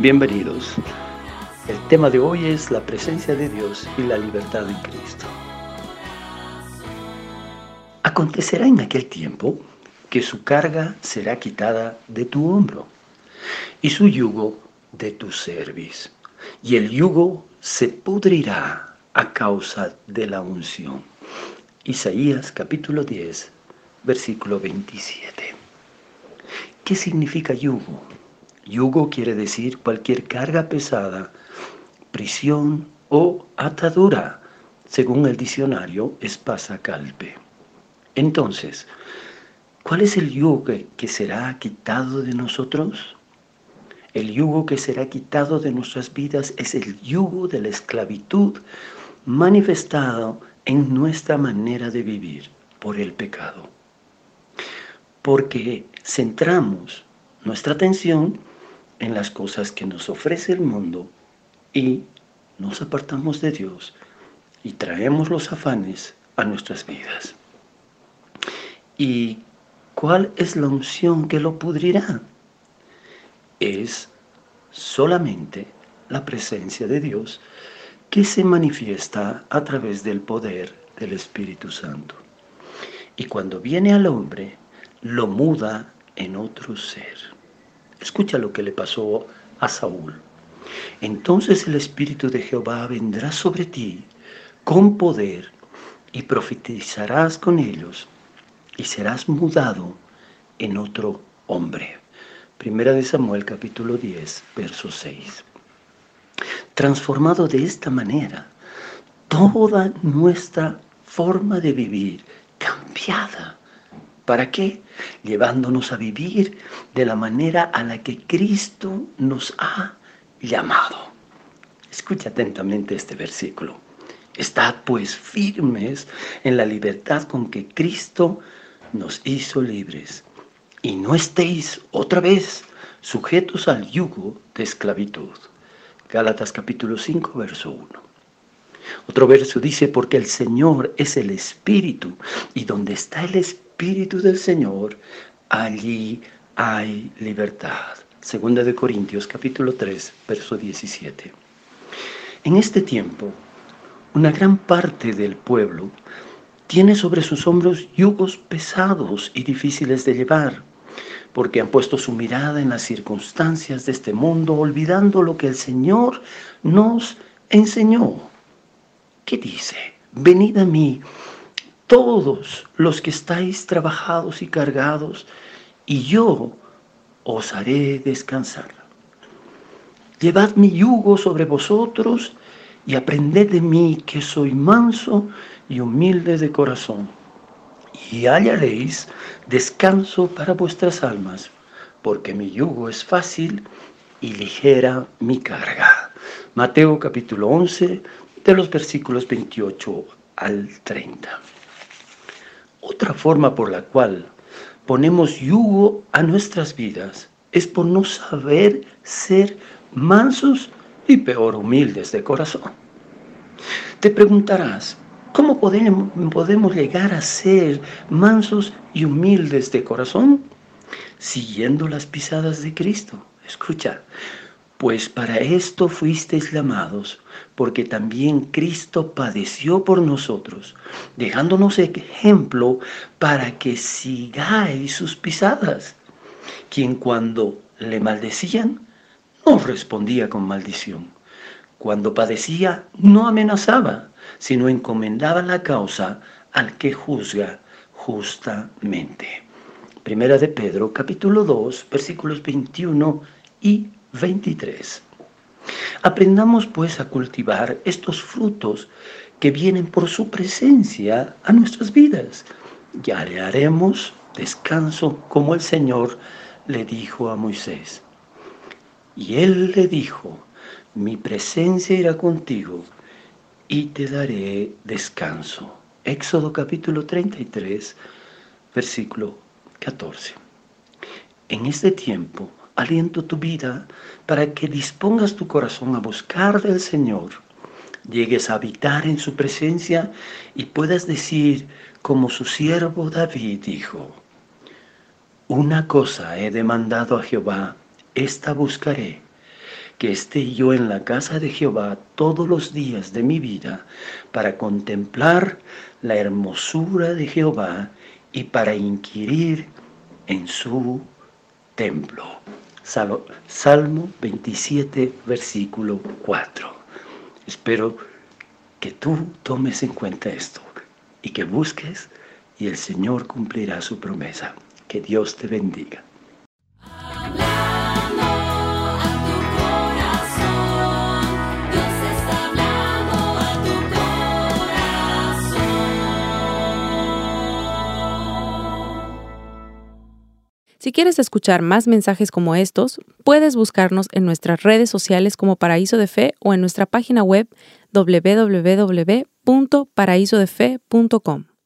Bienvenidos. El tema de hoy es la presencia de Dios y la libertad en Cristo. Acontecerá en aquel tiempo que su carga será quitada de tu hombro y su yugo de tu cerviz, y el yugo se pudrirá a causa de la unción. Isaías capítulo 10, versículo 27. ¿Qué significa yugo? Yugo quiere decir cualquier carga pesada, prisión o atadura, según el diccionario Espasa Calpe. Entonces, ¿cuál es el yugo que será quitado de nosotros? El yugo que será quitado de nuestras vidas es el yugo de la esclavitud manifestado en nuestra manera de vivir por el pecado. Porque centramos nuestra atención en las cosas que nos ofrece el mundo y nos apartamos de Dios y traemos los afanes a nuestras vidas. ¿Y cuál es la unción que lo pudrirá? Es solamente la presencia de Dios que se manifiesta a través del poder del Espíritu Santo. Y cuando viene al hombre, lo muda en otro ser. Escucha lo que le pasó a Saúl. Entonces el Espíritu de Jehová vendrá sobre ti con poder y profetizarás con ellos y serás mudado en otro hombre. Primera de Samuel capítulo 10, verso 6. Transformado de esta manera, toda nuestra forma de vivir cambiada. ¿Para qué? Llevándonos a vivir de la manera a la que Cristo nos ha llamado. Escucha atentamente este versículo. Estad pues firmes en la libertad con que Cristo nos hizo libres. Y no estéis otra vez sujetos al yugo de esclavitud. Gálatas capítulo 5, verso 1. Otro verso dice, porque el Señor es el Espíritu, y donde está el Espíritu del Señor, allí hay libertad. Segunda de Corintios capítulo 3, verso 17. En este tiempo, una gran parte del pueblo tiene sobre sus hombros yugos pesados y difíciles de llevar, porque han puesto su mirada en las circunstancias de este mundo, olvidando lo que el Señor nos enseñó. ¿Qué dice? Venid a mí, todos los que estáis trabajados y cargados, y yo os haré descansar. Llevad mi yugo sobre vosotros y aprended de mí, que soy manso y humilde de corazón, y hallaréis descanso para vuestras almas, porque mi yugo es fácil y ligera mi carga. Mateo capítulo 11, de los versículos 28 al 30. Otra forma por la cual ponemos yugo a nuestras vidas es por no saber ser mansos y peor humildes de corazón. Te preguntarás, ¿cómo podemos llegar a ser mansos y humildes de corazón? Siguiendo las pisadas de Cristo. Escucha, pues para esto fuisteis llamados, porque también Cristo padeció por nosotros, dejándonos ejemplo para que sigáis sus pisadas, quien cuando le maldecían, no respondía con maldición. Cuando padecía, no amenazaba, sino encomendaba la causa al que juzga justamente. Primera de Pedro, capítulo 2, versículos 21 y 23. Aprendamos pues a cultivar estos frutos que vienen por su presencia a nuestras vidas, y haremos descanso como el Señor le dijo a Moisés. Y él le dijo, mi presencia irá contigo y te daré descanso. Éxodo capítulo 33, versículo 14. En este tiempo aliento tu vida para que dispongas tu corazón a buscar del Señor, llegues a habitar en su presencia y puedas decir, como su siervo David dijo, una cosa he demandado a Jehová, esta buscaré, que esté yo en la casa de Jehová todos los días de mi vida, para contemplar la hermosura de Jehová y para inquirir en su templo. Salmo 27, versículo 4. Espero que tú tomes en cuenta esto y que busques, y el Señor cumplirá su promesa. Que Dios te bendiga. Si quieres escuchar más mensajes como estos, puedes buscarnos en nuestras redes sociales como Paraíso de Fe o en nuestra página web www.paraisodefe.com.